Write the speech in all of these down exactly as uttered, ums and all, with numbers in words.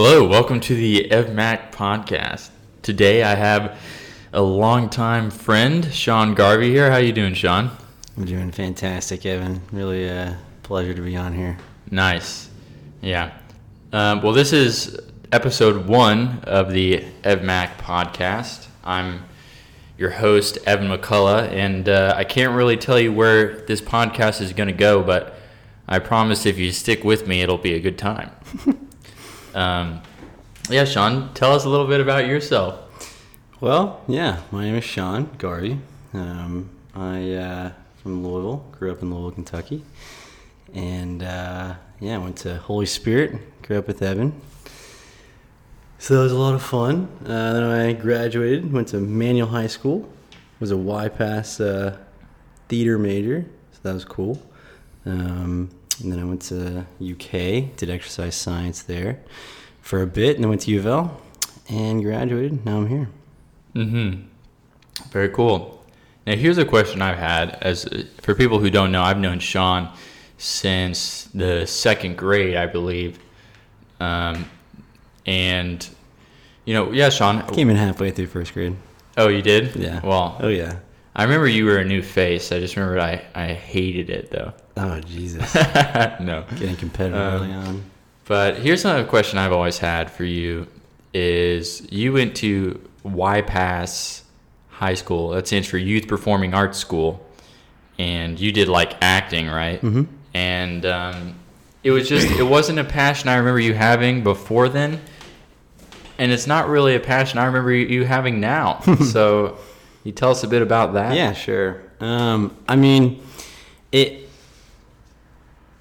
Hello, welcome to the EvMac Podcast. Today I have a longtime friend, Sean Garvey, here. How you doing, Sean? I'm doing fantastic, Evan. Really a pleasure to be on here. Nice. Yeah. Um, well, this is episode one of the EvMac Podcast. I'm your host, Evan McCullough, and uh, I can't really tell you where this podcast is going to go, but I promise if you stick with me, it'll be a good time. Um, yeah, Sean, tell us a little bit about yourself. Well, yeah, my name is Sean Garvey. Um, I, uh, from Louisville, grew up in Louisville, Kentucky. And, uh, yeah, I went to Holy Spirit, grew up with Evan. So that was a lot of fun. Uh, then I graduated, went to Manual High School, was a Y P A S, uh, theater major. So that was cool. Um... And then I went to U K, did exercise science there for a bit, and then went to U of L and graduated. Now I'm here. Mm-hmm. Very cool. Now here's a question I've had. As for people who don't know, I've known Sean since the second grade, I believe. Um, and you know, yeah, Sean. I came in halfway through first grade. Oh, you did? Yeah. Well. Oh, yeah. I remember you were a new face. I just remembered I, I hated it, though. Oh, Jesus. No. Getting competitive um, early on. But here's another question I've always had for you is you went to Y P A S High School. That stands for Youth Performing Arts School. And you did, like, acting, right? Mm-hmm. And um, it was just, it wasn't a passion I remember you having before then. And it's not really a passion I remember you having now. So... You tell us a bit about that? Yeah, sure. Um, I mean, it.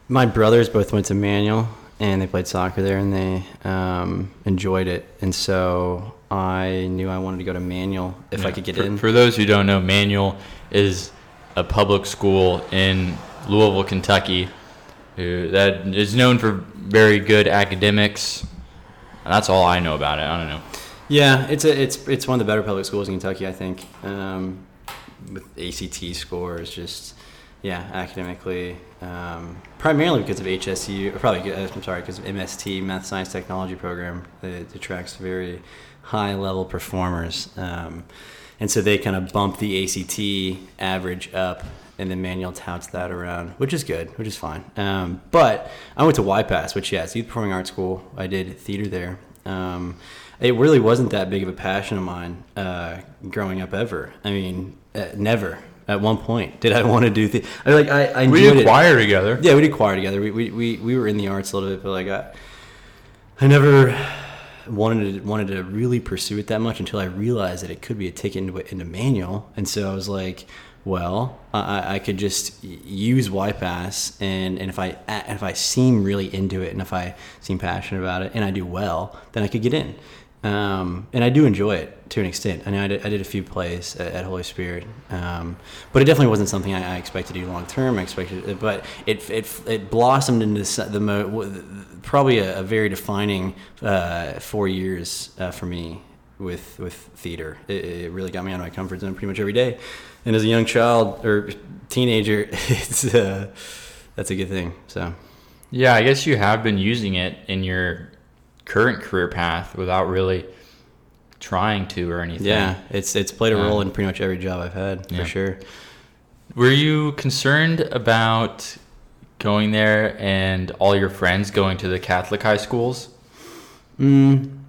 My brothers both went to Manual, and they played soccer there, and they um, enjoyed it. And so I knew I wanted to go to Manual if yeah, I could get for, in. For those who don't know, Manual is a public school in Louisville, Kentucky, who, that is known for very good academics. That's all I know about it. I don't know. Yeah, it's a it's it's one of the better public schools in Kentucky, I think. Um, with A C T scores, just yeah, academically, um, primarily because of H S U. Or probably, I'm sorry, because of M S T, Math Science Technology program. It attracts very high level performers, um, and so they kind of bump the A C T average up, and then Manual touts that around, which is good, which is fine. Um, but I went to Y P A S, which yeah, it's Youth Performing Arts School. I did theater there. Um, It really wasn't that big of a passion of mine uh, growing up ever. I mean, uh, never at one point did I want to do things. I like I, I we did choir together. Yeah, we did choir together. We we we, we were in the arts a little bit, but like I, I never wanted to, wanted to really pursue it that much until I realized that it could be a ticket into into Manual, and so I was like, well, I, I could just use Y P A S, and, and if I if I seem really into it, and if I seem passionate about it, and I do well, then I could get in. Um, and I do enjoy it to an extent. I know I did, I did a few plays at, at Holy Spirit, um, but it definitely wasn't something I, I expected to do long term. I expected, it, but it it it blossomed into the mo- probably a, a very defining uh, four years uh, for me with with theater. It, it really got me out of my comfort zone pretty much every day. And as a young child or teenager, it's uh, that's a good thing. So, yeah, I guess you have been using it in your current career path without really trying to or anything. Yeah, it's it's played a um, role in pretty much every job I've had, yeah. For sure. Were you concerned about going there and all your friends going to the Catholic high schools? Mm,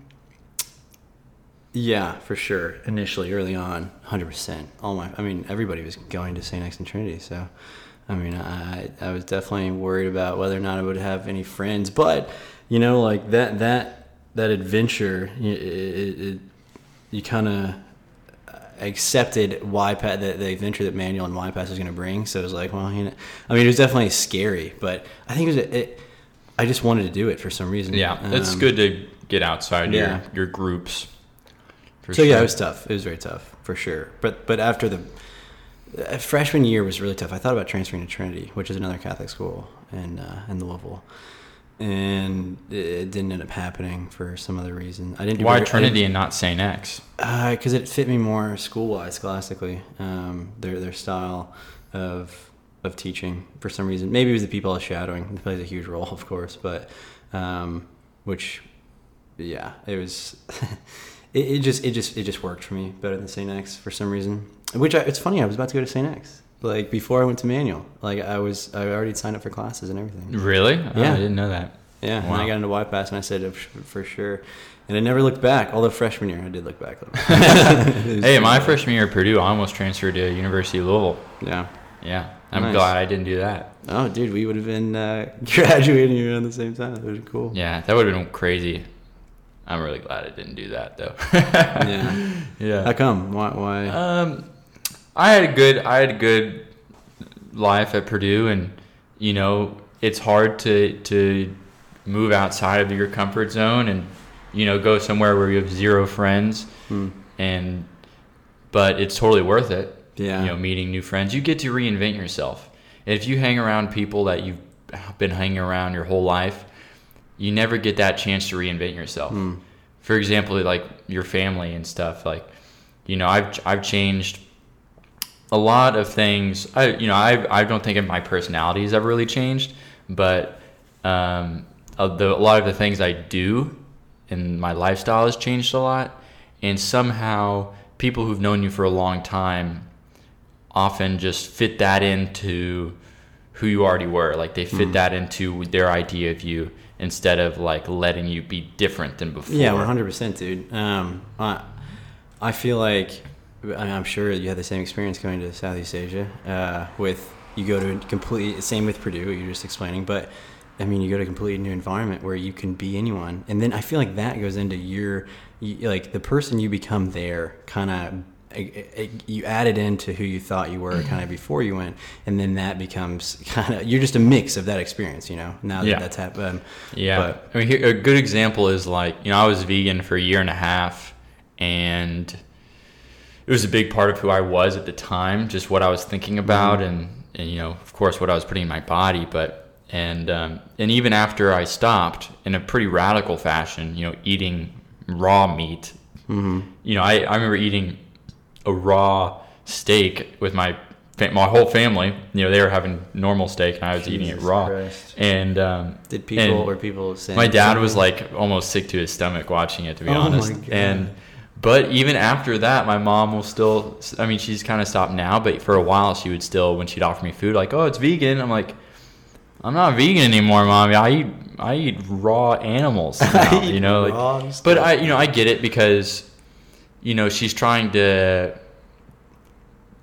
yeah, for sure. Initially, early on, one hundred percent. All my, I mean, everybody was going to Saint X and Trinity, so... I mean, I I was definitely worried about whether or not I would have any friends, but you know, like that that that adventure, it, it, it, you kind of accepted Y P A S, the, the adventure that Manual and Y P A S was going to bring. So it was like, well, you know, I mean, it was definitely scary, but I think it was. A, it, I just wanted to do it for some reason. Yeah, um, it's good to get outside yeah. your your groups. So sure. Yeah, it was tough. It was very tough for sure. But but after the. Freshman year was really tough. I thought about transferring to Trinity, which is another Catholic school in uh, in Louisville, and it didn't end up happening for some other reason. I didn't. Do Why very, Trinity didn't, and not Saint X? Because uh, it fit me more school-wise, scholastically. Um, their their style of of teaching for some reason. Maybe it was the people I was shadowing. It plays a huge role, of course, but um, which yeah, it was, it, it just, it just, it just worked for me better than Saint X for some reason, which I, it's funny. I was about to go to Saint X, like before I went to Manual, like I was, I already signed up for classes and everything. Really? Yeah. Oh, I didn't know that. Yeah. Wow. And I got into Y P A S and I said, for sure. And I never looked back, although freshman year I did look back. Hey, my freshman year at Purdue, I almost transferred to University of Louisville. Yeah. Yeah. I'm nice. Glad I didn't do that. Oh, dude, we would have been uh, graduating around the same time. That would have been cool. Yeah, that would have been crazy. I'm really glad I didn't do that, though. Yeah. Yeah. How come? Why? Why? Um, I had a good, I had a good life at Purdue, and you know, it's hard to to move outside of your comfort zone and, you know, go somewhere where you have zero friends, mm. and but it's totally worth it. Yeah. You know, meeting new friends, you get to reinvent yourself. If you hang around people that you've been hanging around your whole life, you never get that chance to reinvent yourself. Mm. For example, like your family and stuff. Like, you know, I've I've changed a lot of things. I you know I I don't think my personality has ever really changed, but um, a, the, a lot of the things I do and my lifestyle has changed a lot. And somehow people who've known you for a long time often just fit that into who you already were. Like they fit mm. that into their idea of you instead of like letting you be different than before. Yeah, one hundred percent, dude. Um, I, I feel like, I'm sure you had the same experience going to Southeast Asia uh, with, you go to a completely, same with Purdue, what you're just explaining, but I mean, you go to a completely new environment where you can be anyone. And then I feel like that goes into your, you, like the person you become there kind of, It, it, you added into who you thought you were kind of before you went, and then that becomes kind of, you're just a mix of that experience, you know, now that yeah. that's happened. Yeah. But, I mean, here, a good example is like, you know, I was vegan for a year and a half, and it was a big part of who I was at the time, just what I was thinking about, mm-hmm. and, and, you know, of course, what I was putting in my body, but, and, um, and even after I stopped in a pretty radical fashion, you know, eating raw meat, mm-hmm. you know, I, I remember eating a raw steak with my my whole family. You know, they were having normal steak and I was Jesus eating it raw. Christ. And um, did people were people saying my dad was like almost sick to his stomach watching it, to be oh honest. And but even after that, my mom will still. I mean, she's kind of stopped now, but for a while she would still, when she'd offer me food, like, "Oh, it's vegan." I'm like, "I'm not vegan anymore, Mommy. I eat I eat raw animals now." You know, like, but I you know I get it because, you know, she's trying to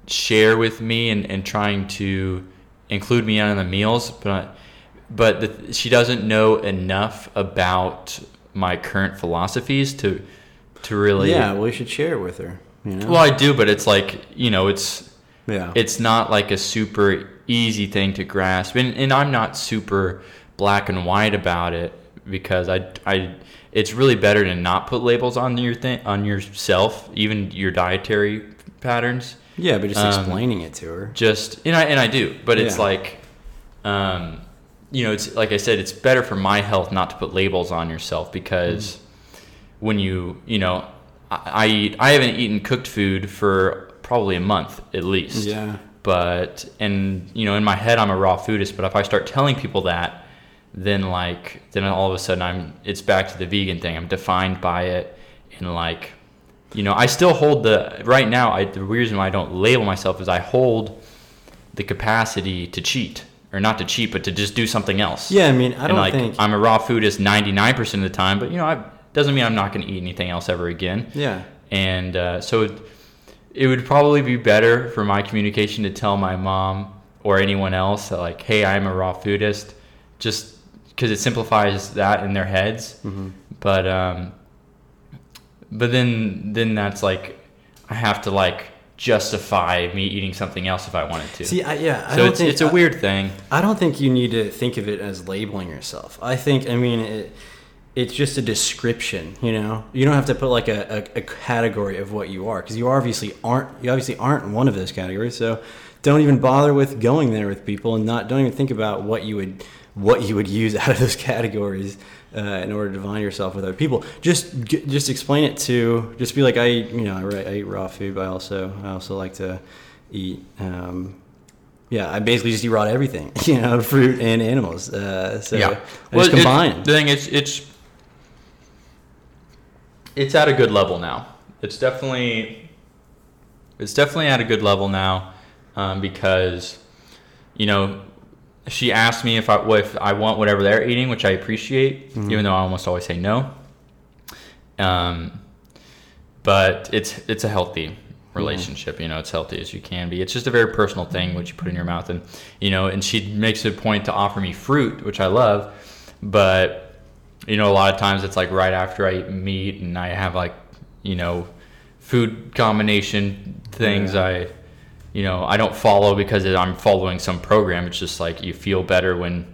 share with me and, and trying to include me in the meals, but I, but the, she doesn't know enough about my current philosophies to to really. Yeah, well, you should share with her. You know? Well, I do, but it's like, you know, it's yeah, it's not like a super easy thing to grasp, and and I'm not super black and white about it because I I. It's really better to not put labels on your thing, on yourself, even your dietary patterns. Yeah, but just um, explaining it to her. Just and I and I do, but it's yeah. like, um, you know, it's like I said, it's better for my health not to put labels on yourself because mm. when you, you know, I, I eat, I haven't eaten cooked food for probably a month at least. Yeah. But and you know, in my head, I'm a raw foodist, but if I start telling people that, then like then all of a sudden I'm it's back to the vegan thing. I'm defined by it, and like, you know, I still hold the right now I the reason why I don't label myself is I hold the capacity to cheat, or not to cheat, but to just do something else. Yeah, I mean, I and don't like, think I'm a raw foodist ninety-nine percent of the time, but you know, I doesn't mean I'm not going to eat anything else ever again. Yeah. And uh, so it, it would probably be better for my communication to tell my mom or anyone else that like, "Hey, I'm a raw foodist." Just because it simplifies that in their heads, mm-hmm. but um, but then then that's like I have to like justify me eating something else if I wanted to. See, I, yeah, I so don't it's think, it's a I, weird thing. I don't think you need to think of it as labeling yourself. I think I mean it, it's just a description. You know, you don't have to put like a, a, a category of what you are, because you obviously aren't you obviously aren't one of those categories. So don't even bother with going there with people, and not don't even think about what you would. what you would use out of those categories uh, in order to define yourself with other people. Just g- just explain it to, just be like, I eat, you know, I, I eat raw food, but I also, I also like to eat, um, yeah, I basically just eat raw everything, you know, fruit and animals. Uh, so yeah. I well, just combine. It, the thing is, it's, it's at a good level now. It's definitely it's definitely at a good level now um, because, you know, she asked me if I well, if I want whatever they're eating, which I appreciate, mm-hmm. even though I almost always say no. Um, but it's it's a healthy relationship, mm-hmm. you know, it's healthy as you can be. It's just a very personal thing, what you put in your mouth, and you know, and she makes a point to offer me fruit, which I love, but you know, a lot of times it's like right after I eat meat and I have like, you know, food combination things, yeah. I. You know, I don't follow because I'm following some program. It's just like you feel better when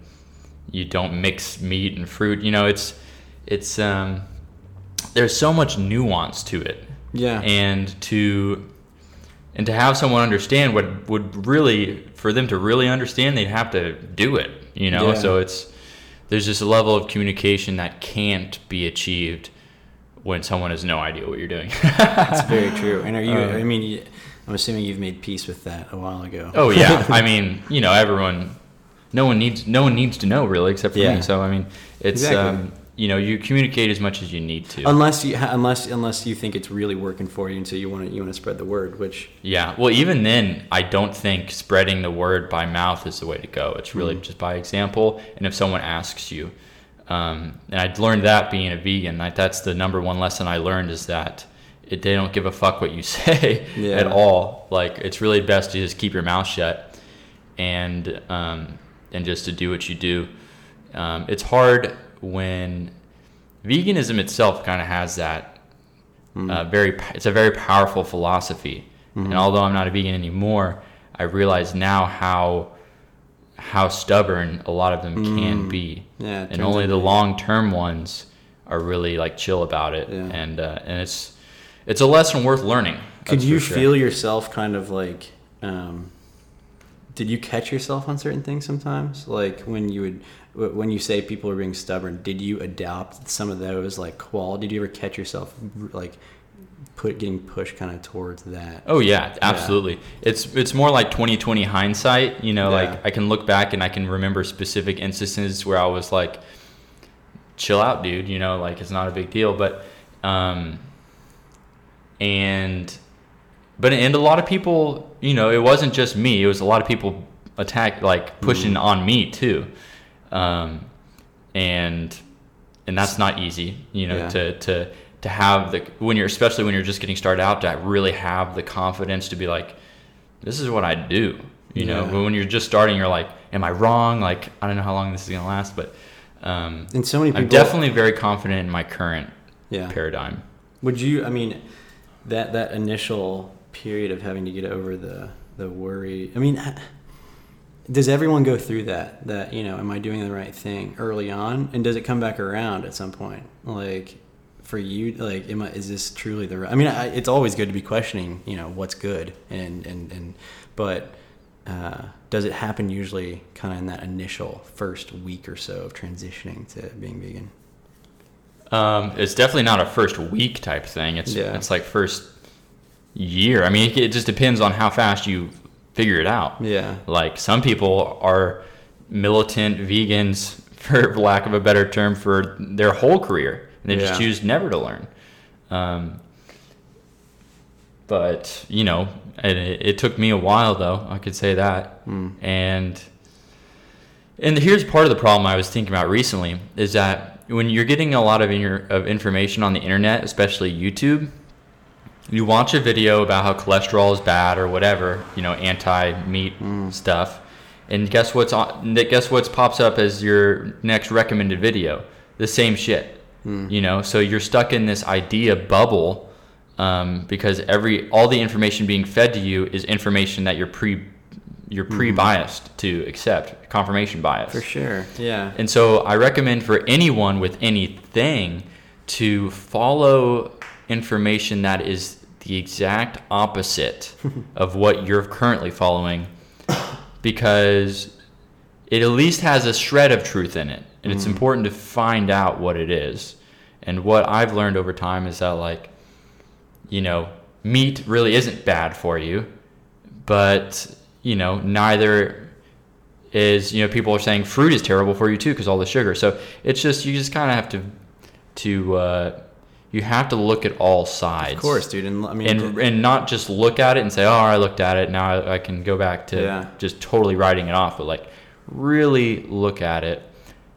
you don't mix meat and fruit. You know, it's it's um, there's so much nuance to it. Yeah. And to and to have someone understand what would really for them to really understand, they'd have to do it. You know, yeah. So it's there's just a level of communication that can't be achieved when someone has no idea what you're doing. That's very true. And are you? Uh, I mean. You, I'm assuming you've made peace with that a while ago. Oh yeah, I mean, you know, everyone, no one needs, no one needs to know really, except for yeah. me. So I mean, it's, exactly. um, you know, you communicate as much as you need to, unless you, unless, unless you think it's really working for you, and so you want to, you want to spread the word. Which yeah, well, even then, I don't think spreading the word by mouth is the way to go. It's really mm-hmm. just by example, and if someone asks you, um, and I learned that being a vegan, like that's the number one lesson I learned is that. It, they don't give a fuck what you say yeah. at all. Like it's really best to just keep your mouth shut and um, and just to do what you do. Um, it's hard when veganism itself kind of has that mm. uh, very. It's a very powerful philosophy. Mm-hmm. And although I'm not a vegan anymore, I realize now how how stubborn a lot of them mm. can be, yeah, and only the long term ones are really like chill about it. Yeah. And uh, and it's. It's a lesson worth learning. Could you sure. feel yourself kind of like, um, did you catch yourself on certain things sometimes? Like when you would, when you say people are being stubborn, did you adopt some of those like qualities? Did you ever catch yourself like put getting pushed kind of towards that? Oh yeah, absolutely. Yeah. It's, it's more like twenty twenty hindsight, you know, yeah. like I can look back and I can remember specific instances where I was like, chill out, dude, you know, like it's not a big deal, but, um, And, but, and a lot of people, you know, it wasn't just me. It was a lot of people attack, like pushing mm. on me too. Um, and, and that's not easy, you know, yeah. to, to, to have the, when you're, especially when you're just getting started out, to really have the confidence to be like, this is what I do, you yeah. know, but when you're just starting, you're like, am I wrong? Like, I don't know how long this is going to last, but, um, and so many people, I'm definitely very confident in my current yeah. paradigm. Would you, I mean, That that initial period of having to get over the, the worry. I mean, does everyone go through that? That, you know, am I doing the right thing early on? And does it come back around at some point? Like, for you, like, am I, is this truly the right? I mean, I, it's always good to be questioning, you know, what's good. And, and, and but uh, does it happen usually kind of in that initial first week or so of transitioning to being vegan? Um, it's definitely not a first week type thing. It's yeah. it's like first year. I mean, it, it just depends on how fast you figure it out. Yeah. Like some people are militant vegans, for lack of a better term, for their whole career, and they yeah. just choose never to learn. Um, but you know, it, it took me a while though. I could say that. Mm. And and here's part of the problem I was thinking about recently is that. When you're getting a lot of in your, of information on the internet, especially YouTube, you watch a video about how cholesterol is bad or whatever, you know, anti-meat mm. stuff, and guess what's on, guess what's pops up as your next recommended video? The same shit, mm. you know. So you're stuck in this idea bubble um, because every all the information being fed to you is information that you're pre you're pre-biased to accept, confirmation bias. For sure, yeah. And so I recommend for anyone with anything to follow information that is the exact opposite of what you're currently following, because it at least has a shred of truth in it. And mm. it's important to find out what it is. And what I've learned over time is that, like, you know, meat really isn't bad for you, but... you know, neither is, you know, people are saying fruit is terrible for you too because all the sugar. So it's just, you just kind of have to, to uh, you have to look at all sides. Of course, dude. And I mean, and, the, and not just look at it and say, oh, I looked at it, now I, I can go back to yeah. just totally writing it off. But like, really look at it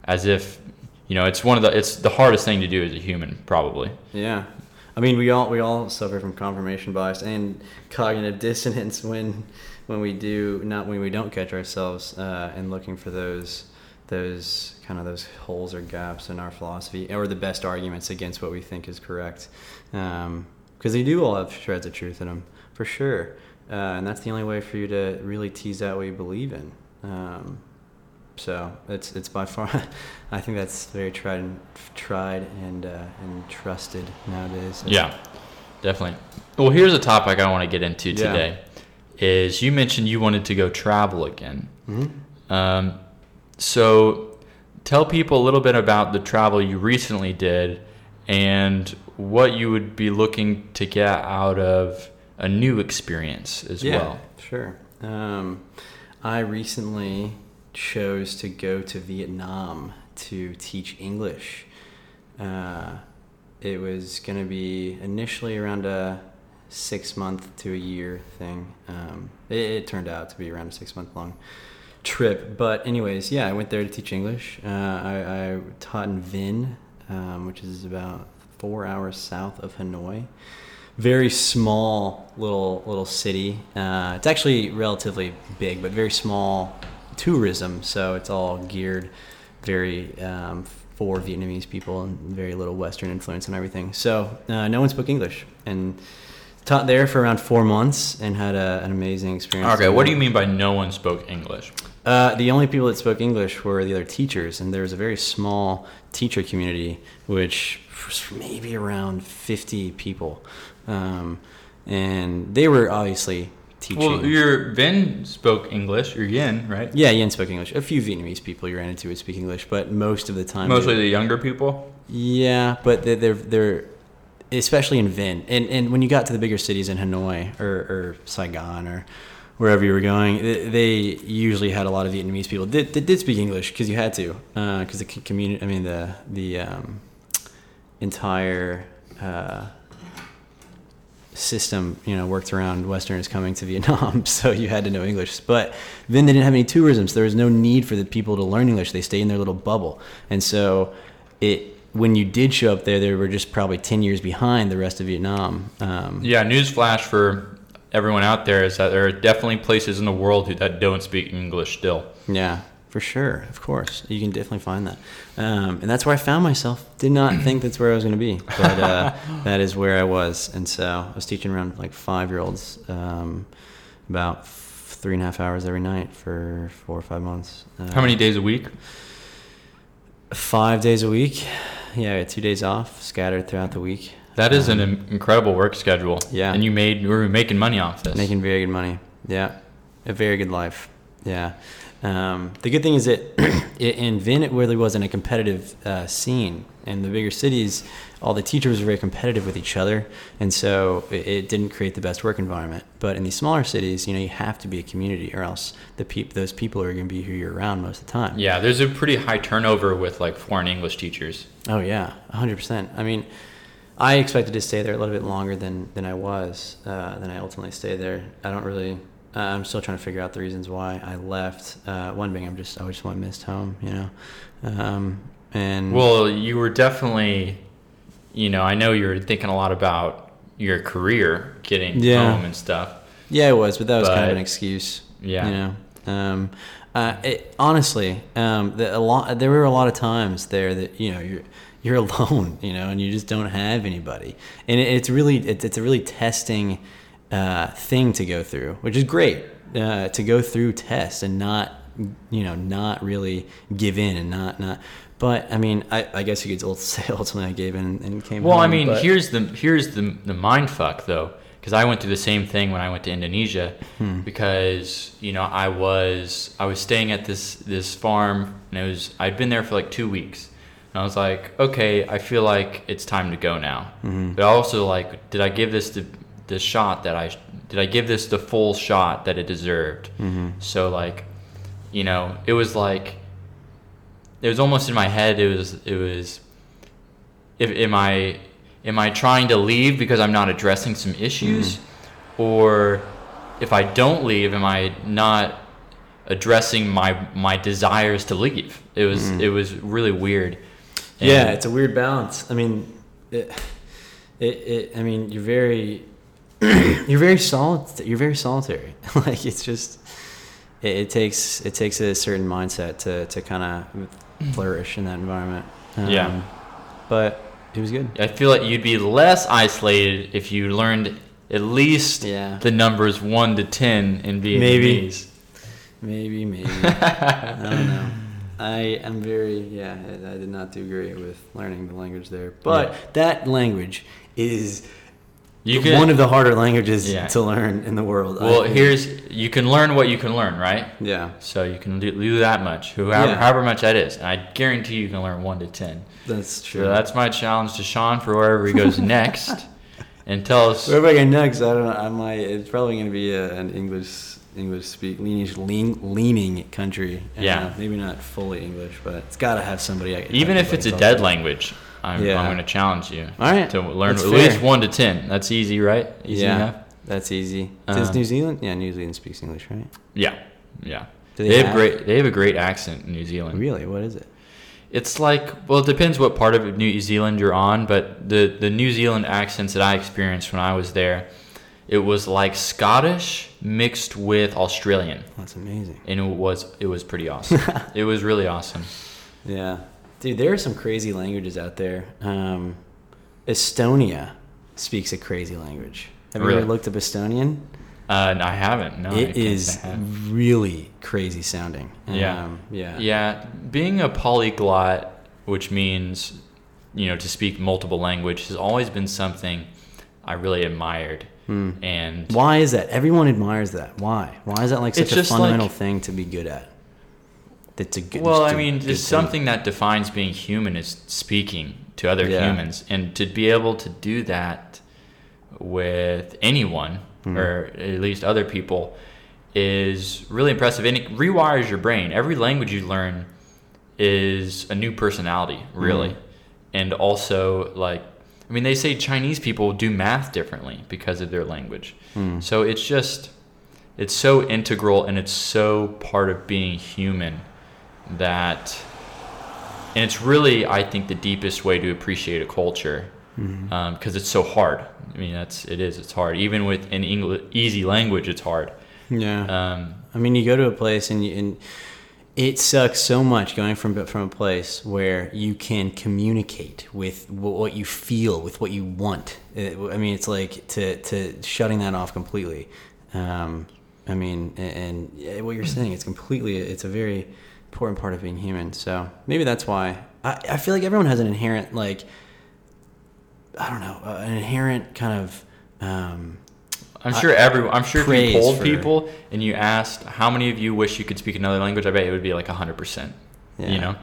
as if, you know, it's one of the, it's the hardest thing to do as a human, probably. Yeah. I mean, we all, we all suffer from confirmation bias and cognitive dissonance when, when we do, not when we don't catch ourselves, uh, and looking for those, those kind of those holes or gaps in our philosophy or the best arguments against what we think is correct. Um, because they do all have shreds of truth in them, for sure. Uh, and that's the only way for you to really tease out what you believe in. Um, So it's it's by far, I think that's very tried and tried and uh, and trusted nowadays. So. Yeah, definitely. Well, here's a topic I want to get into today. Yeah. Is you mentioned you wanted to go travel again. Mm-hmm. Um, so tell people a little bit about the travel you recently did and what you would be looking to get out of a new experience as yeah, well. Yeah, sure. Um, I recently chose to go to Vietnam to teach English. Uh, it was going to be initially around a six month to a year thing. Um, it, it turned out to be around a six month long trip. But anyways, yeah, I went there to teach English. Uh, I, I taught in Vinh, um, which is about four hours south of Hanoi. Very small little little city. Uh, it's actually relatively big, but very small tourism, so it's all geared very um, for Vietnamese people and very little Western influence and everything. So uh, no one spoke English, and taught there for around four months and had a, an amazing experience. Okay, what do you mean by no one spoke English? Uh, the only people that spoke English were the other teachers, and there was a very small teacher community, which was maybe around fifty people, um, and they were obviously teaching. Well, your Vinh spoke English, or Yen, right? Yeah, Yen spoke English. A few Vietnamese people you ran into would speak English, but most of the time... Mostly the younger people? Yeah, but they're, they're, they're especially in Vinh. And and when you got to the bigger cities in Hanoi or, or Saigon or wherever you were going, they, they usually had a lot of Vietnamese people that, that did speak English because you had to. Because uh, the community, I mean, the, the um, entire... Uh, system, you know, worked around Westerners coming to Vietnam, so you had to know English. But then they didn't have any tourism, so there was no need for the people to learn English. They stayed in their little bubble. And so it when you did show up there, they were just probably ten years behind the rest of Vietnam. Um, yeah, newsflash for everyone out there is that there are definitely places in the world who that don't speak English still. Yeah, for sure. Of course. You can definitely find that. Um, and that's where I found myself. Did not think that's where I was going to be, but uh, that is where I was. And so I was teaching around like five-year-olds um, about three and a half hours every night for four or five months. Uh, How many days a week? Five days a week. Yeah, I had two days off, scattered throughout the week. That is um, an incredible work schedule. Yeah. And you made you were making money off this. Making very good money. Yeah. A very good life. Yeah. Um, the good thing is that in Vinh it really wasn't a competitive uh, scene. In the bigger cities, all the teachers were very competitive with each other, and so it, it didn't create the best work environment. But in these smaller cities, you know, you have to be a community, or else the peop- those people are going to be who you're around most of the time. Yeah, there's a pretty high turnover with like foreign English teachers. Oh yeah, one hundred percent. I mean, I expected to stay there a little bit longer than than I was, uh, than I ultimately stayed there. I don't really. Uh, I'm still trying to figure out the reasons why I left. Uh, one being I'm just I just want missed home, you know. Um, and well, you were definitely, you know, I know you were thinking a lot about your career, getting yeah. home and stuff. Yeah, it was, but that was but, kind of an excuse. Yeah, you know. Um, uh, it, honestly, um, the, a lot there were a lot of times there that you know you're you're alone, you know, and you just don't have anybody, and it, it's really it, it's a really testing. Uh, thing to go through, which is great uh, to go through tests and not, you know, not really give in and not, not. But I mean, I, I guess you could say ultimately I gave in and came. Well, home, I mean, but. here's the here's the the mind fuck though, because I went through the same thing when I went to Indonesia, hmm. because you know I was I was staying at this this farm and it was I'd been there for like two weeks. And I was like, okay, I feel like it's time to go now. Mm-hmm. But also like, did I give this to the shot that I did I give this the full shot that it deserved? Mm-hmm. So like, you know, it was like it was almost in my head. It was it was if am I am I trying to leave because I'm not addressing some issues? Mm-hmm. Or if I don't leave, am I not addressing my my desires to leave? It was mm-hmm. it was really weird. And yeah, it's a weird balance. I mean, it, it, it I mean, you're very you're very solid. You're very solitary. Like, it's just it, it takes it takes a certain mindset to to kind of flourish in that environment. Um, yeah, but it was good. I feel like you'd be less isolated if you learned at least yeah. the numbers one to ten in Vietnamese. Maybe, maybe, maybe. I don't know. I am very yeah. I did not do great with learning the language there, but yeah. that language is. You can, one of the harder languages yeah. to learn in the world. Well, here's you can learn what you can learn, right? Yeah. So you can do, do that much, however, yeah. however much that is. And I guarantee you can learn one to ten. That's true. So that's my challenge to Sean for wherever he goes next, and tell us wherever I go next. I don't know. I might. It's probably going to be a, an English English speak leaning leaning country. Yeah. Uh, maybe not fully English, but it's got to have somebody. I can Even if it's a dead language. I'm, yeah. I'm going to challenge you All right. to learn that's at fair. least one to ten. That's easy, right? Easy yeah, enough? That's easy. Uh, Does New Zealand? Yeah, New Zealand speaks English, right? Yeah, yeah. They, they have, have great. They have a great accent in New Zealand. Really? What is it? It's like, well, it depends what part of New Zealand you're on, but the, the New Zealand accents that I experienced when I was there, it was like Scottish mixed with Australian. That's amazing. And it was it was pretty awesome. It was really awesome. Yeah. Dude, there are some crazy languages out there. Um, Estonia speaks a crazy language. Have you really? ever looked up Estonian? Uh, no, I haven't. No, it is really crazy sounding. Yeah, um, yeah, yeah. Being a polyglot, which means you know to speak multiple languages, has always been something I really admired. Hmm. And why is that? Everyone admires that. Why? Why is that like such a fundamental like, thing to be good at? That's a good, well, I mean, it's something that defines being human is speaking to other yeah. humans, and to be able to do that with anyone mm-hmm. or at least other people is really impressive, and it rewires your brain. Every language you learn is a new personality, really, mm-hmm. and also like, I mean, they say Chinese people do math differently because of their language, mm. so it's just it's so integral and it's so part of being human. That, and it's really, I think, the deepest way to appreciate a culture, because mm-hmm. um, it's so hard. I mean, that's it is. It's hard, even with an English easy language. It's hard. Yeah. Um, I mean, you go to a place and, you, and it sucks so much going from from a place where you can communicate with what you feel, with what you want. It, I mean, it's like to to shutting that off completely. Um, I mean, and, and what you're saying, it's completely. It's a very important part of being human, so maybe that's why I, I feel like everyone has an inherent like I don't know uh, an inherent kind of um I'm sure everyone I'm sure if you polled for, people and you asked how many of you wish you could speak another language, I bet it would be like a hundred percent, you know.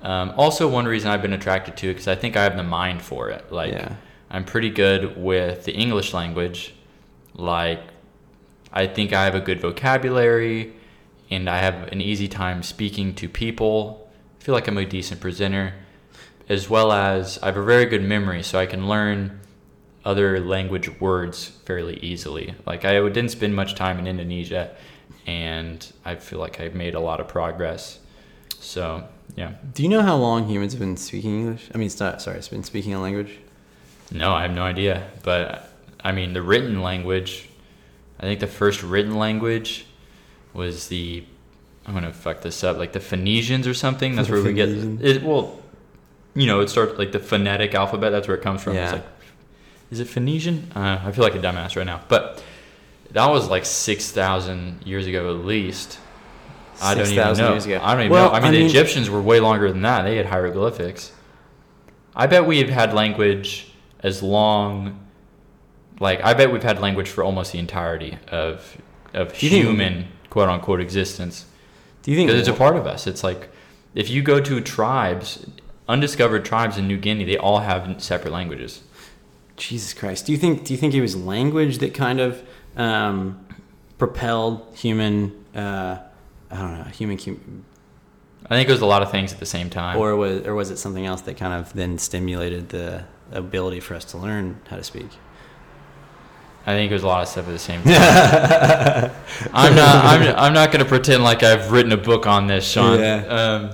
Um also, one reason I've been attracted to it, because I think I have the mind for it, like yeah. I'm pretty good with the English language, like I think I have a good vocabulary. And I have an easy time speaking to people. I feel like I'm a decent presenter, as well as I have a very good memory, so I can learn other language words fairly easily. Like I didn't spend much time in Indonesia, and I feel like I've made a lot of progress. So, yeah. Do you know how long humans have been speaking English? I mean, it's not, sorry, it's been speaking a language? No, I have no idea. But, I mean, the written language, I think the first written language was the, I'm gonna fuck this up, like the Phoenicians or something. That's where we get it. Well, you know, it starts like the phonetic alphabet. That's where it comes from. Yeah. It's like, is it Phoenician? Uh, I feel like a dumbass right now, but that was like six thousand years ago at least. Six, I don't even know. Years ago. I don't even well, know. I mean, I the mean, Egyptians were way longer than that. They had hieroglyphics. I bet we've had language as long, like I bet we've had language for almost the entirety of of human. Think- quote unquote existence. Do you think it's a part of us? It's like if you go to tribes, undiscovered tribes in New Guinea, they all have separate languages. Jesus Christ. Do you think do you think it was language that kind of um, propelled human uh, I don't know, human hum- I think it was a lot of things at the same time. Or was or was it something else that kind of then stimulated the ability for us to learn how to speak. I think it was a lot of stuff at the same time. I'm not. I'm. I'm not going to pretend like I've written a book on this, Sean. Yeah. Um,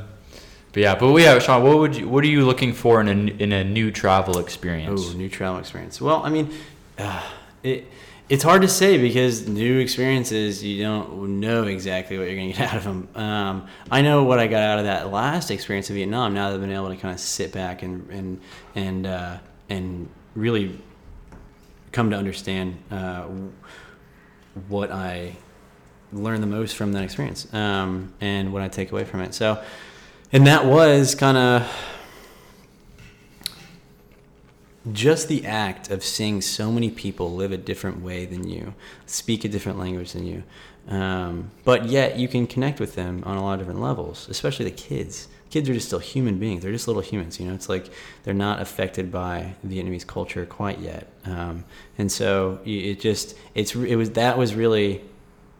but yeah. But we have, Sean. What would you? What are you looking for in a in a new travel experience? Oh, new travel experience. Well, I mean, uh, it it's hard to say because new experiences you don't know exactly what you're going to get out of them. Um, I know what I got out of that last experience in Vietnam. Now that I've been able to kind of sit back and and and uh, and really come to understand uh, what I learned the most from that experience um, and what I take away from it. So, and that was kind of just the act of seeing so many people live a different way than you, speak a different language than you, um, but yet you can connect with them on a lot of different levels, especially the kids. Kids are just still human beings. They're just little humans, you know. It's like they're not affected by Vietnamese culture quite yet, um, and so it just it's it was that was really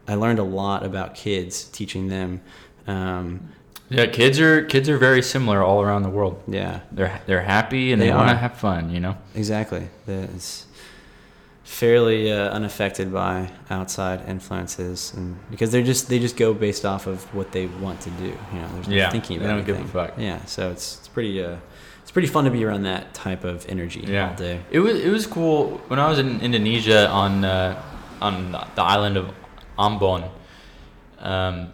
I learned a lot about kids, teaching them. Um, yeah, kids are kids are very similar all around the world. Yeah, they're they're happy and they, they want to have fun, you know. Exactly, it's fairly uh, unaffected by outside influences, and because they're just they just go based off of what they want to do, you know. There's no yeah, thinking about anything. They don't give a fuck. Yeah, so it's it's pretty uh, it's pretty fun to be around that type of energy yeah. all day. It was it was cool when I was in Indonesia on uh, on the island of Ambon. Um,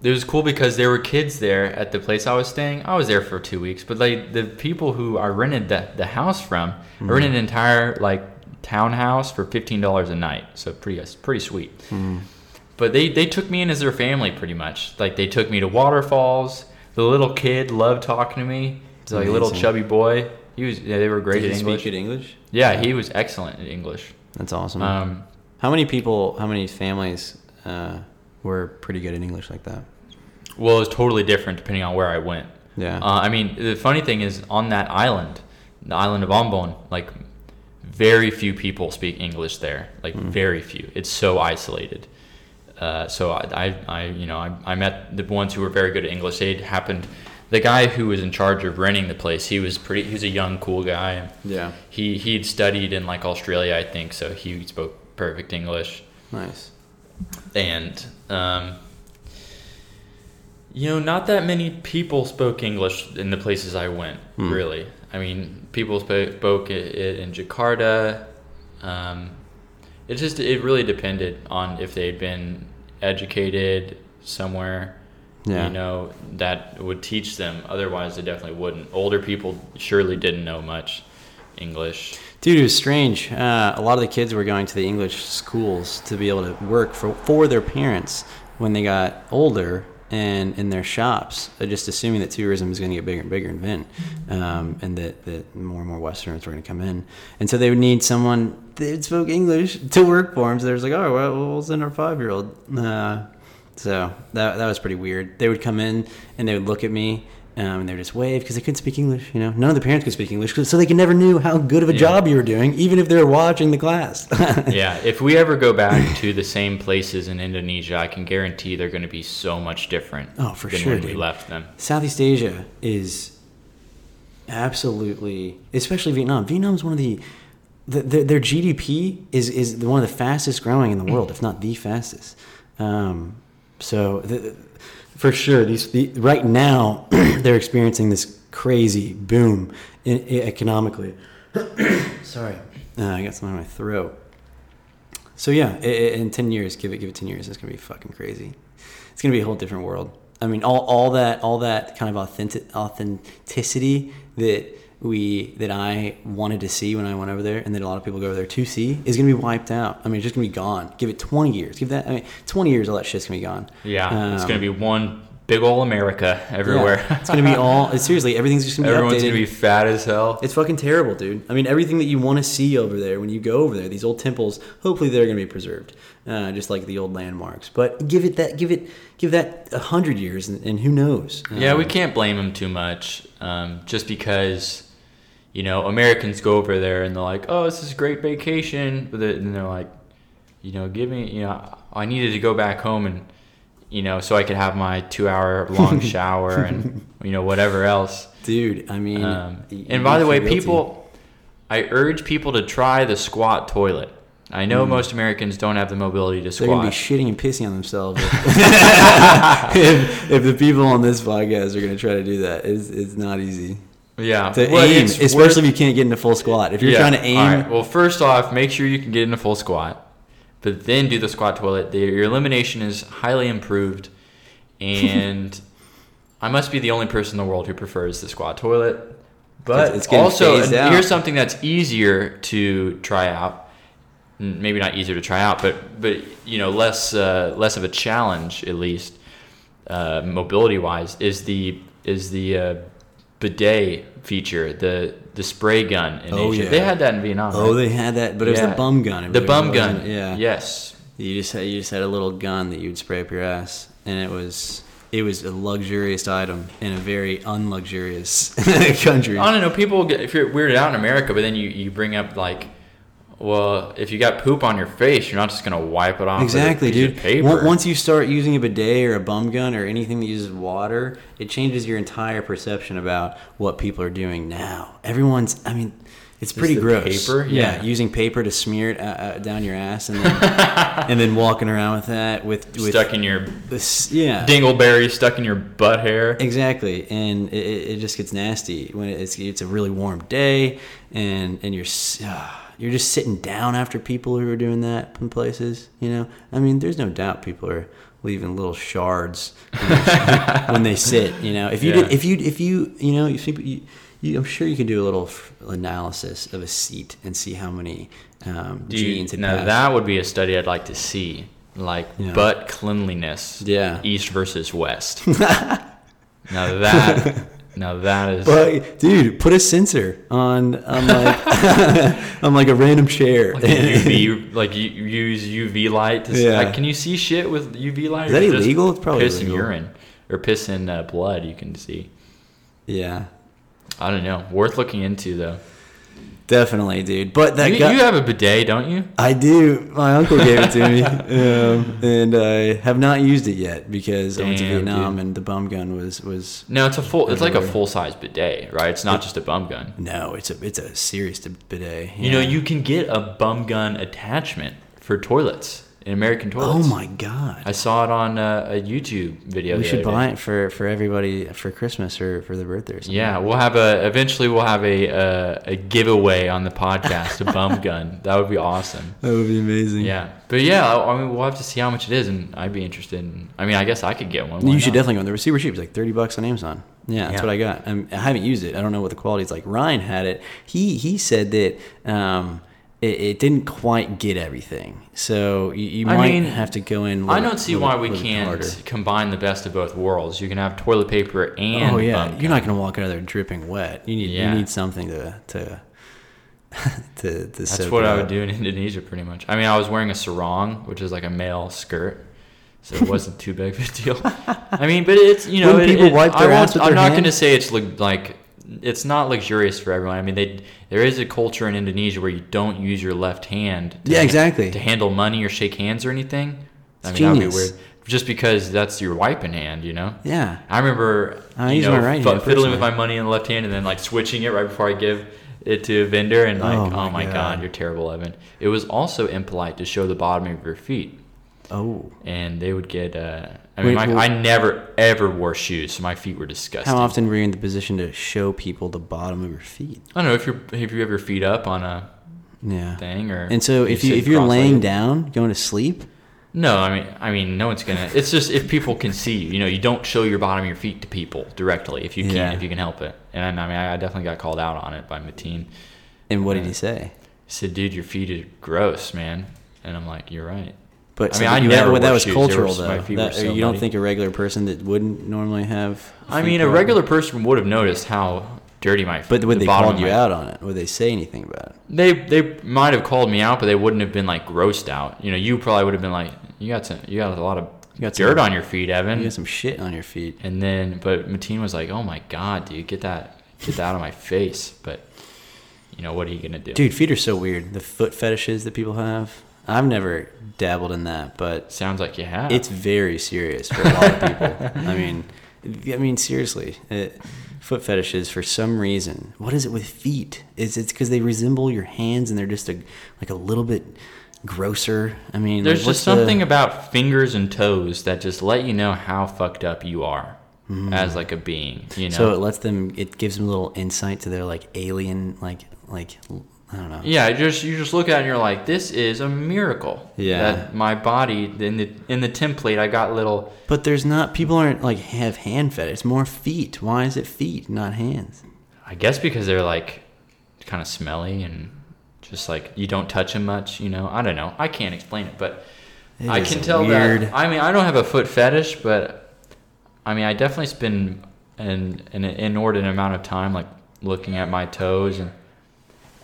it was cool because there were kids there at the place I was staying. I was there for two weeks, but like the people who I rented the the house from, mm-hmm. I rented an entire like. townhouse for fifteen dollars a night, so pretty pretty sweet. Mm. But they they took me in as their family pretty much. Like they took me to waterfalls. The little kid loved talking to me. It's like a little chubby boy. He was yeah, they were great at English. Did he speak good English? Yeah, yeah, he was excellent at English. That's awesome. Um, how many people? How many families uh, were pretty good at English like that? Well, it was totally different depending on where I went. Yeah. Uh, I mean, the funny thing is on that island, the island of Ambon, like. Very few people speak English there, like mm. very few. It's so isolated. Uh, so I, I, I, you know, I, I met the ones who were very good at English. They happened. The guy who was in charge of renting the place, he was pretty. He was a young, cool guy. Yeah. He he'd studied in like Australia, I think. So he spoke perfect English. Nice. And um, you know, not that many people spoke English in the places I went. Mm. Really. I mean, people spoke it in Jakarta. Um, it just, it really depended on if they'd been educated somewhere, yeah. you know, that would teach them. Otherwise, they definitely wouldn't. Older people surely didn't know much English. Dude, it was strange. Uh, a lot of the kids were going to the English schools to be able to work for, for their parents when they got older. And in their shops, they're just assuming that tourism is going to get bigger and bigger in Vinh, um, and that, that more and more Westerners were going to come in. And so they would need someone that spoke English to work for them. So they're like, oh, well, we'll send our five-year-old. Uh, so that that was pretty weird. They would come in, and they would look at me, um, and they would just wave because they couldn't speak English. You know, none of the parents could speak English, so they could never knew how good of a yeah. job you were doing, even if they were watching the class. Yeah, if we ever go back to the same places in Indonesia, I can guarantee they're going to be so much different. Oh, for than sure, when dude. we left them. Southeast Asia is absolutely, especially Vietnam. Vietnam is one of the, the, the their G D P is is one of the fastest growing in the world, if not the fastest. Um, so. The, For sure, these the, right now they're experiencing this crazy boom in, in, economically. Sorry, uh, I got something in my throat. So yeah, in, in ten years, give it give it ten years, it's gonna be fucking crazy. It's gonna be a whole different world. I mean, all, all that all that kind of authentic authenticity that we that I wanted to see when I went over there, and that a lot of people go over there to see, is gonna be wiped out. I mean, it's just gonna be gone. Give it twenty years. Give that. I mean, twenty years, all that shit's gonna be gone. Yeah, um, it's gonna be one big old America everywhere. Yeah, it's gonna be all. Seriously, everything's just gonna be. Everyone's updated. Gonna be fat as hell. It's fucking terrible, dude. I mean, everything that you want to see over there when you go over there, these old temples, hopefully they're gonna be preserved, uh, just like the old landmarks. But give it that. Give it. Give that a hundred years, and, and who knows? Um, yeah, we can't blame them too much, um, just because. You know, Americans go over there and they're like, "Oh, this is a great vacation," but then they're like, "You know, give me, you know, I needed to go back home and, you know, so I could have my two-hour-long shower and you know whatever else." Dude, I mean, um, and by the way, guilty. people, I urge people to try the squat toilet. I know mm. most Americans don't have the mobility to squat. They're going to be shitting and pissing on themselves if, if, if the people on this podcast are going to try to do that. It's, it's not easy. Yeah. To well, aim, especially worth... if you can't get into full squat. If you're yeah. trying to aim. All right. Well, first off, make sure you can get into full squat, but then do the squat toilet. The, your elimination is highly improved, and I must be the only person in the world who prefers the squat toilet. But it's also, here's something that's easier to try out. Maybe not easier to try out, but but you know less uh, less of a challenge, at least uh, mobility wise, is the is the uh, bidet feature, the the spray gun in oh, Asia. Yeah. They had that in Vietnam. Oh, right? They had that, but it yeah. was the bum gun. It the bum gun. Yeah. Yes. You just had, you just had a little gun that you would spray up your ass, and it was. It was a luxurious item in a very unluxurious country. I don't know. People get if you're weirded out in America, but then you, you bring up like, well, if you got poop on your face, you're not just gonna wipe it off. Exactly, with a piece dude. of paper. Once you start using a bidet or a bum gun or anything that uses water, it changes your entire perception about what people are doing now. Everyone's, I mean. It's pretty gross. Paper? Yeah. yeah, using paper to smear it uh, uh, down your ass, and then, and then walking around with that, with, with stuck in your this, yeah dingleberry stuck in your butt hair. Exactly, and it, it just gets nasty when it's it's a really warm day, and and you're uh, you're just sitting down after people who are doing that in places. You know, I mean, there's no doubt people are leaving little shards when they sit. You know, if you yeah. did, if you if you you know if you. you You, I'm sure you could do a little f- analysis of a seat and see how many um, Dude, genes it now passed. That would be a study I'd like to see, like yeah. butt cleanliness, yeah, east versus west. now that. Now that is, but, dude, put a sensor on on like on like a random chair, like U V, like you use U V light. To yeah. like, can you see shit with U V light? Is that illegal? It's probably piss illegal. in urine or piss in uh, blood. You can see. Yeah. I don't know. Worth looking into, though. Definitely, dude. But that you, guy, you have a bidet, don't you? I do. My uncle gave it to me, um, and I have not used it yet because Damn, I went to Vietnam dude. and the bum gun was was. No, it's a full. It's everywhere. Like a full size bidet, right? It's not it, just a bum gun. No, it's a it's a serious bidet. Yeah. You know, you can get a bum gun attachment for toilets. In American toilets. Oh my God! I saw it on a, a YouTube video. We should buy it for, for everybody for Christmas or for their birthday or something. Yeah, we'll have a. Eventually, we'll have a a, a giveaway on the podcast, a bum gun. That would be awesome. That would be amazing. Yeah, but yeah, I, I mean, we'll have to see how much it is, and I'd be interested in. I mean, I guess I could get one. Why you should not? Definitely go. The receiver cheap. It's like thirty bucks on Amazon. Yeah, that's yeah. what I got. I'm, I haven't used it. I don't know what the quality is like. Ryan had it. He he said that. Um, It, it didn't quite get everything, so you, you might mean, have to go in. Little, I don't see little, why we can't harder. combine the best of both worlds. You can have toilet paper and. Oh yeah, you're not going to walk out of there dripping wet. You need yeah. you need something to to to. to That's what out. I would do in Indonesia, pretty much. I mean, I was wearing a sarong, which is like a male skirt, so it wasn't too big of a deal. I mean, but it's you know, it, people it, wipe their ass with I'm their not going to say it's like. It's not luxurious for everyone. I mean, they, there is a culture in Indonesia where you don't use your left hand to, yeah, exactly. to handle money or shake hands or anything. I it's mean, genius. That would be weird. Just because that's your wiping hand, you know? Yeah. I remember I you know, my right f- hand, fiddling with my money in the left hand and then like switching it right before I give it to a vendor and like, oh my, oh my God. God, you're terrible, Evan. It was also impolite to show the bottom of your feet. Oh. And they would get... Uh, I mean, Wait, my, well, I never, ever wore shoes, so my feet were disgusting. How often were you in the position to show people the bottom of your feet? I don't know, if you're if you have your feet up on a yeah. thing or... And so if, you, if you're laying down, going to sleep? No, I mean, I mean, no one's going to... It's just if people can see you. You know, you don't show your bottom of your feet to people directly if you can, yeah. if you can help it. And I mean, I definitely got called out on it by Mateen. And what and did he say? He said, dude, your feet are gross, man. And I'm like, you're right. But I mean, so I never wore that was shoes. Cultural, was, though. That, so you don't think a regular person that wouldn't normally have? I mean, a regular person would have noticed how dirty my. But would the they call you my, out on it? Would they say anything about it? They they might have called me out, but they wouldn't have been like grossed out. You know, you probably would have been like, you got some, you got a lot of you got dirt some, on your feet, Evan. You got some shit on your feet. And then, but Mateen was like, "Oh my God, dude, get that get that out of my face!" But you know, what are you gonna do? Dude, feet are so weird. The foot fetishes that people have. I've never dabbled in that, but... Sounds like you have. It's very serious for a lot of people. I mean, I mean, seriously, it, foot fetishes for some reason. What is it with feet? Is it's because they resemble your hands and they're just a like a little bit grosser? I mean, there's like, just something the... about fingers and toes that just let you know how fucked up you are mm. as like a being. You know, so it lets them. It gives them a little insight to their like alien, like like. I don't know. Yeah, just you just look at it and you're like, this is a miracle. Yeah, that my body in the in the template I got little. But there's not people aren't like have hand fed. It's more feet. Why is it feet, not hands? I guess because they're like kind of smelly and just like you don't touch them much. You know, I don't know. I can't explain it, but it I can tell weird. That. I mean, I don't have a foot fetish, but I mean, I definitely spend an an inordinate amount of time like looking at my toes and.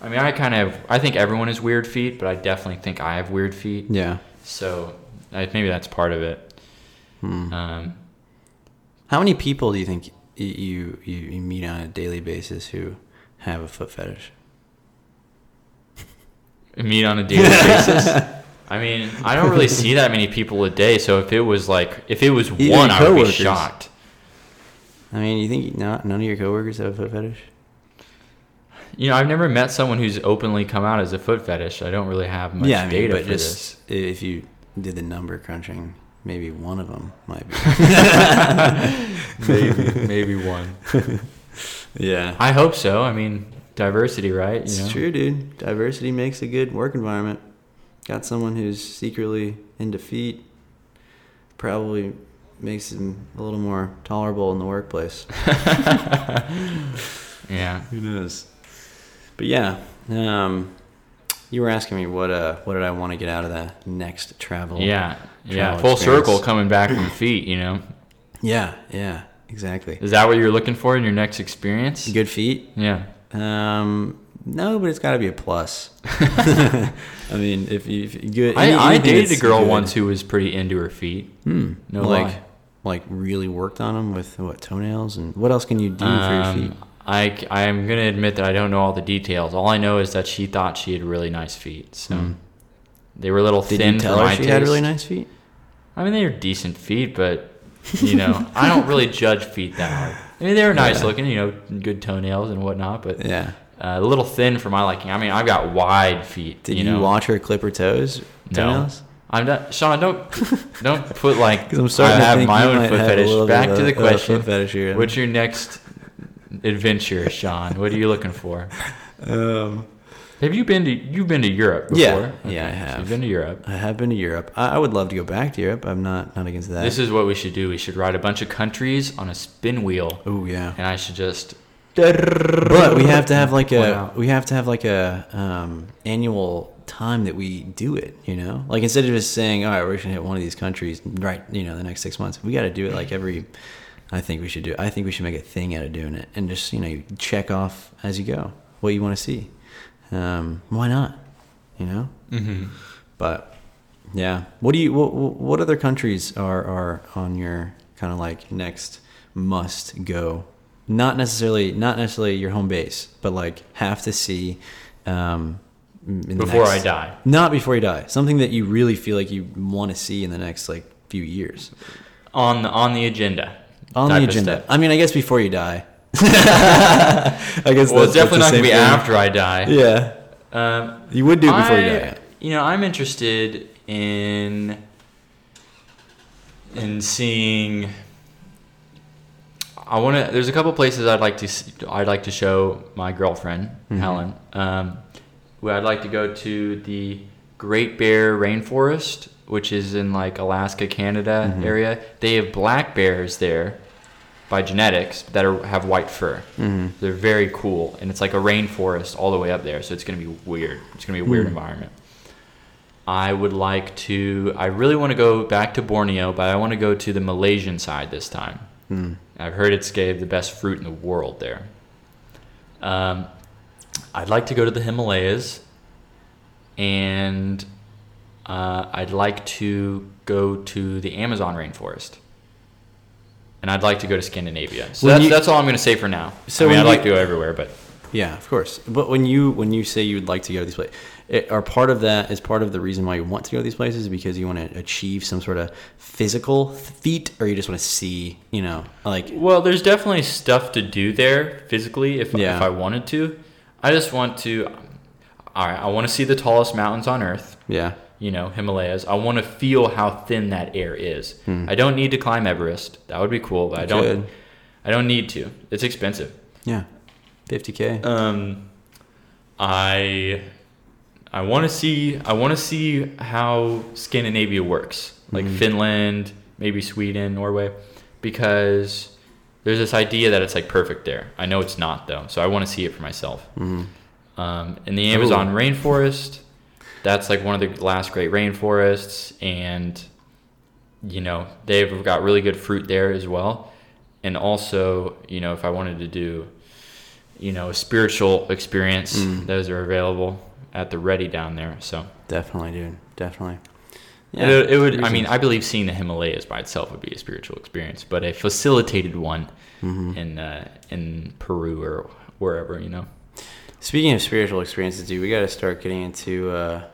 I mean, I kind of, I think everyone has weird feet, but I definitely think I have weird feet. Yeah. So I, maybe that's part of it. Hmm. Um, How many people do you think you, you, you meet on a daily basis who have a foot fetish? Meet on a daily basis? I mean, I don't really see that many people a day. So if it was like, if it was Either one, I would be shocked. I mean, you think not, none of your coworkers have a foot fetish? You know, I've never met someone who's openly come out as a foot fetish. I don't really have much yeah, I mean, data but for just, this. If you did the number crunching, maybe one of them might be. maybe, maybe one. Yeah. I hope so. I mean, diversity, right? You it's know? True, dude. Diversity makes a good work environment. Got someone who's secretly into feet, probably makes them a little more tolerable in the workplace. Yeah. Who knows? But yeah, um, you were asking me what uh what did I want to get out of that next travel? Yeah, travel yeah, full experience. Circle coming back from feet, you know. Yeah, yeah, exactly. Is that what you're looking for in your next experience? Good feet? Yeah. Um, no, but it's got to be a plus. I mean, if you, if you good, I, I dated a girl good. once who was pretty into her feet. Hmm. No like, lie. Like really worked on them with what toenails and what else can you do um, for your feet? I, I am going to admit that I don't know all the details. All I know is that she thought she had really nice feet. So mm. They were a little Did thin you tell for her my she taste. Had really nice feet? I mean, they were decent feet, but, you know, I don't really judge feet that hard. I mean, they were nice yeah. looking, you know, good toenails and whatnot, but yeah. uh, a little thin for my liking. I mean, I've got wide feet. Did you, know? you watch her clip her toes? Toenails? No. I'm not, Sean, don't don't put like I'm I have my own foot fetish. Back of, to the question. Here, what's your next... adventure, Sean. What are you looking for? Um, have you been to you've been to Europe before? Yeah, okay. yeah I have. So you've been to Europe. I have been to Europe. I, I would love to go back to Europe. I'm not not against that. This is what we should do. We should ride a bunch of countries on a spin wheel. Oh yeah. And I should just. But we have to have like a we have to have like a um, annual time that we do it. You know, like instead of just saying, all right, we're gonna hit one of these countries, right? You know, the next six months, we got to do it like every. I think we should do. I think we should make a thing out of doing it, and just you know, you check off as you go what you want to see. Um, why not? You know. Mm-hmm. But yeah, what do you? What, what other countries are are on your kind of like next must go? Not necessarily, not necessarily your home base, but like have to see. Um, in before the next, I die. Not before you die. Something that you really feel like you want to see in the next like few years. On the, on the agenda. On the agenda. I mean, I guess before you die. I guess. Well, it's definitely not going to be after I die. Yeah. Um, you would do it before I, you die. You know, I'm interested in in seeing. I want to. There's a couple places I'd like to. See, I'd like to show my girlfriend mm-hmm. Helen. Um, where I'd like to go to the Great Bear Rainforest. Which is in like Alaska, Canada mm-hmm. area. They have black bears there by genetics that are, have white fur. Mm-hmm. They're very cool. And it's like a rainforest all the way up there. So it's going to be weird. It's going to be a weird mm-hmm. environment. I would like to, I really want to go back to Borneo, but I want to go to the Malaysian side this time. Mm. I've heard it's gave the best fruit in the world there. Um, I'd like to go to the Himalayas and... Uh, I'd like to go to the Amazon rainforest, and I'd like to go to Scandinavia. So that's, you, that's all I'm going to say for now. So I mean, I'd you, like to go everywhere, but Yeah, of course. But when you when you say you would like to go to these places, it, or part of that is part of the reason why you want to go to these places, because you want to achieve some sort of physical feat, or you just want to see, you know, like. Well, there's definitely stuff to do there physically if yeah. if I wanted to. I just want to. All right, I want to see the tallest mountains on Earth. Yeah. You know, Himalayas. I want to feel how thin that air is. Hmm. I don't need to climb Everest. That would be cool, but you I don't. Could. I don't need to. It's expensive. Yeah. fifty K. Um, I, I want to see. I want to see how Scandinavia works, like mm-hmm. Finland, maybe Sweden, Norway, because there's this idea that it's like perfect there. I know it's not though, so I want to see it for myself. Mm-hmm. Um, in the Amazon Ooh. rainforest, that's like one of the last great rainforests, and you know they've got really good fruit there as well. And also, you know, if I wanted to do. You know, a spiritual experience. Mm. Those are available at the ready down there. So definitely, dude, definitely. Yeah, it, it would. I mean, I believe seeing the Himalayas by itself would be a spiritual experience, but a facilitated one mm-hmm. in uh, in Peru or wherever. You know. Speaking of spiritual experiences, dude, we got to start getting into uh,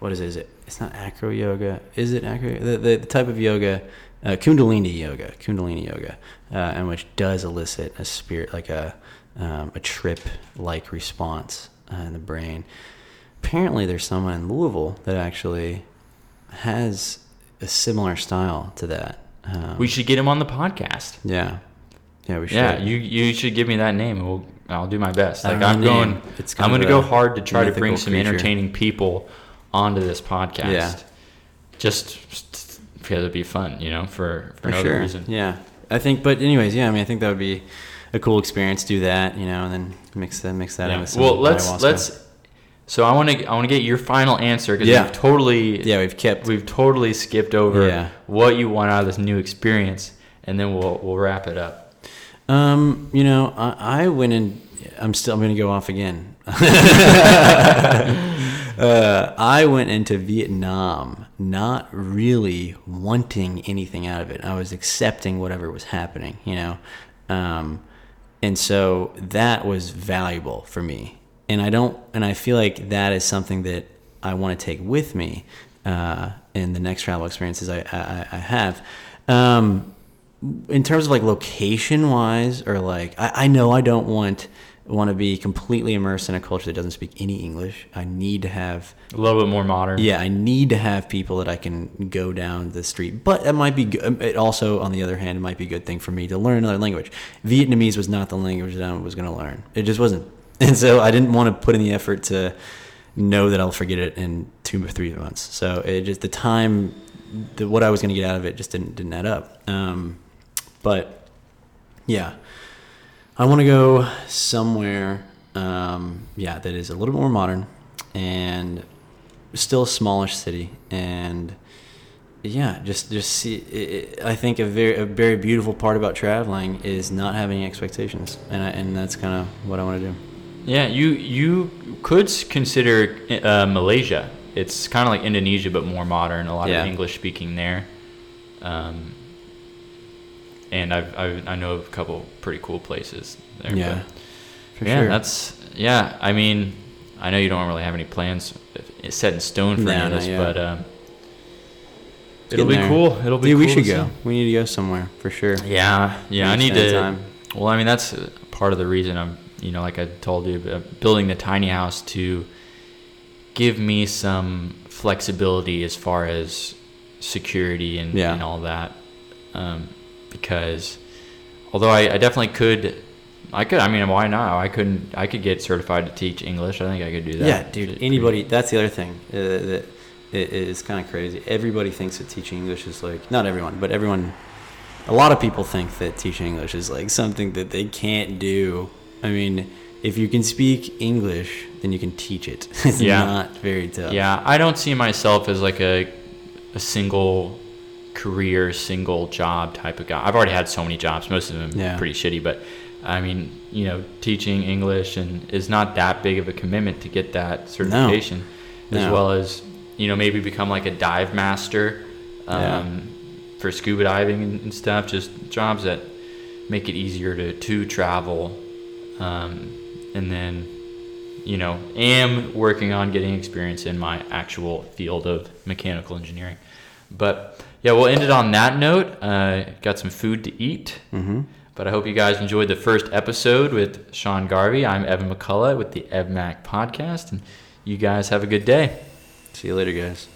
what is it? Is it? It's not acro yoga. Is it acro? The, the, the type of yoga. Uh, Kundalini yoga, Kundalini yoga, uh, and which does elicit a spirit, like a um, a trip-like response uh, in the brain. Apparently, there's someone in Louisville that actually has a similar style to that. Um, we should get him on the podcast. Yeah, yeah, we should. Yeah, you you should give me that name. And we'll I'll do my best. Like I'm going, it's I'm going to go hard to try to bring some creature. entertaining people onto this podcast. Yeah, just. just because it'd be fun, you know, for, for, for no sure. reason. Yeah. I think, but anyways, yeah, I mean, I think that would be a cool experience. Do that, you know, and then mix that, mix that yeah. in with some Well, let's, ayahuasca. let's, so I want to, I want to get your final answer because yeah. we've totally, yeah, we've kept, we've totally skipped over yeah. what you want out of this new experience. And then we'll, we'll wrap it up. Um, you know, I, I went in, I'm still, I'm going to go off again. Uh, I went into Vietnam not really wanting anything out of it. I was accepting whatever was happening, you know? Um, and so that was valuable for me. And I don't, and I feel like that is something that I want to take with me, uh, in the next travel experiences I, I, I have. Um, in terms of like location wise, or like, I, I know I don't want want to be completely immersed in a culture that doesn't speak any English. I need to have... A little bit more modern. Yeah, I need to have people that I can go down the street. But it might be... It also, on the other hand, it might be a good thing for me to learn another language. Vietnamese was not the language that I was going to learn. It just wasn't. And so I didn't want to put in the effort to know that I'll forget it in two or three months. So it just... The time... The, what I was going to get out of it just didn't, didn't add up. Um, but, yeah... I want to go somewhere, um, yeah, that is a little bit more modern and still a smallish city. And yeah, just, just see, it, I think a very, a very beautiful part about traveling is not having expectations. And I, and that's kind of what I want to do. Yeah. You, you could consider uh, Malaysia. It's kind of like Indonesia, but more modern, a lot yeah. of English speaking there. Um, And I've, I've I know of a couple pretty cool places there. Yeah, for yeah, sure. That's yeah. I mean, I know you don't really have any plans set in stone for no, any of this, yeah. but um, it'll be there. cool. It'll be. Dude, cool we should go. See. We need to go somewhere for sure. Yeah, yeah. I need to. Time. Well, I mean, that's part of the reason I'm. You know, like I told you, building the tiny house to give me some flexibility as far as security and, yeah. and all that. Um, Because, although I, I definitely could, I could. I mean, why not? I couldn't. I could get certified to teach English. I think I could do that. Yeah, dude. Anybody. That's the other thing. Uh, that it, it's kind of crazy. Everybody thinks that teaching English is like not everyone, but everyone. A lot of people think that teaching English is like something that they can't do. I mean, if you can speak English, then you can teach it. It's yeah. not very tough. Yeah, I don't see myself as like a a single. career single job type of guy. I've already had so many jobs, most of them yeah. pretty shitty, but I mean, you know, teaching English and is not that big of a commitment to get that certification no. as no. well as, you know, maybe become like a dive master um, yeah. for scuba diving and, and stuff, just jobs that make it easier to, to travel um, and then, you know, am working on getting experience in my actual field of mechanical engineering. But yeah, we'll end it on that note. Uh, got some food to eat. Mm-hmm. But I hope you guys enjoyed the first episode with Sean Garvey. I'm Evan McCullough with the EvMac Podcast, and you guys have a good day. See you later, guys.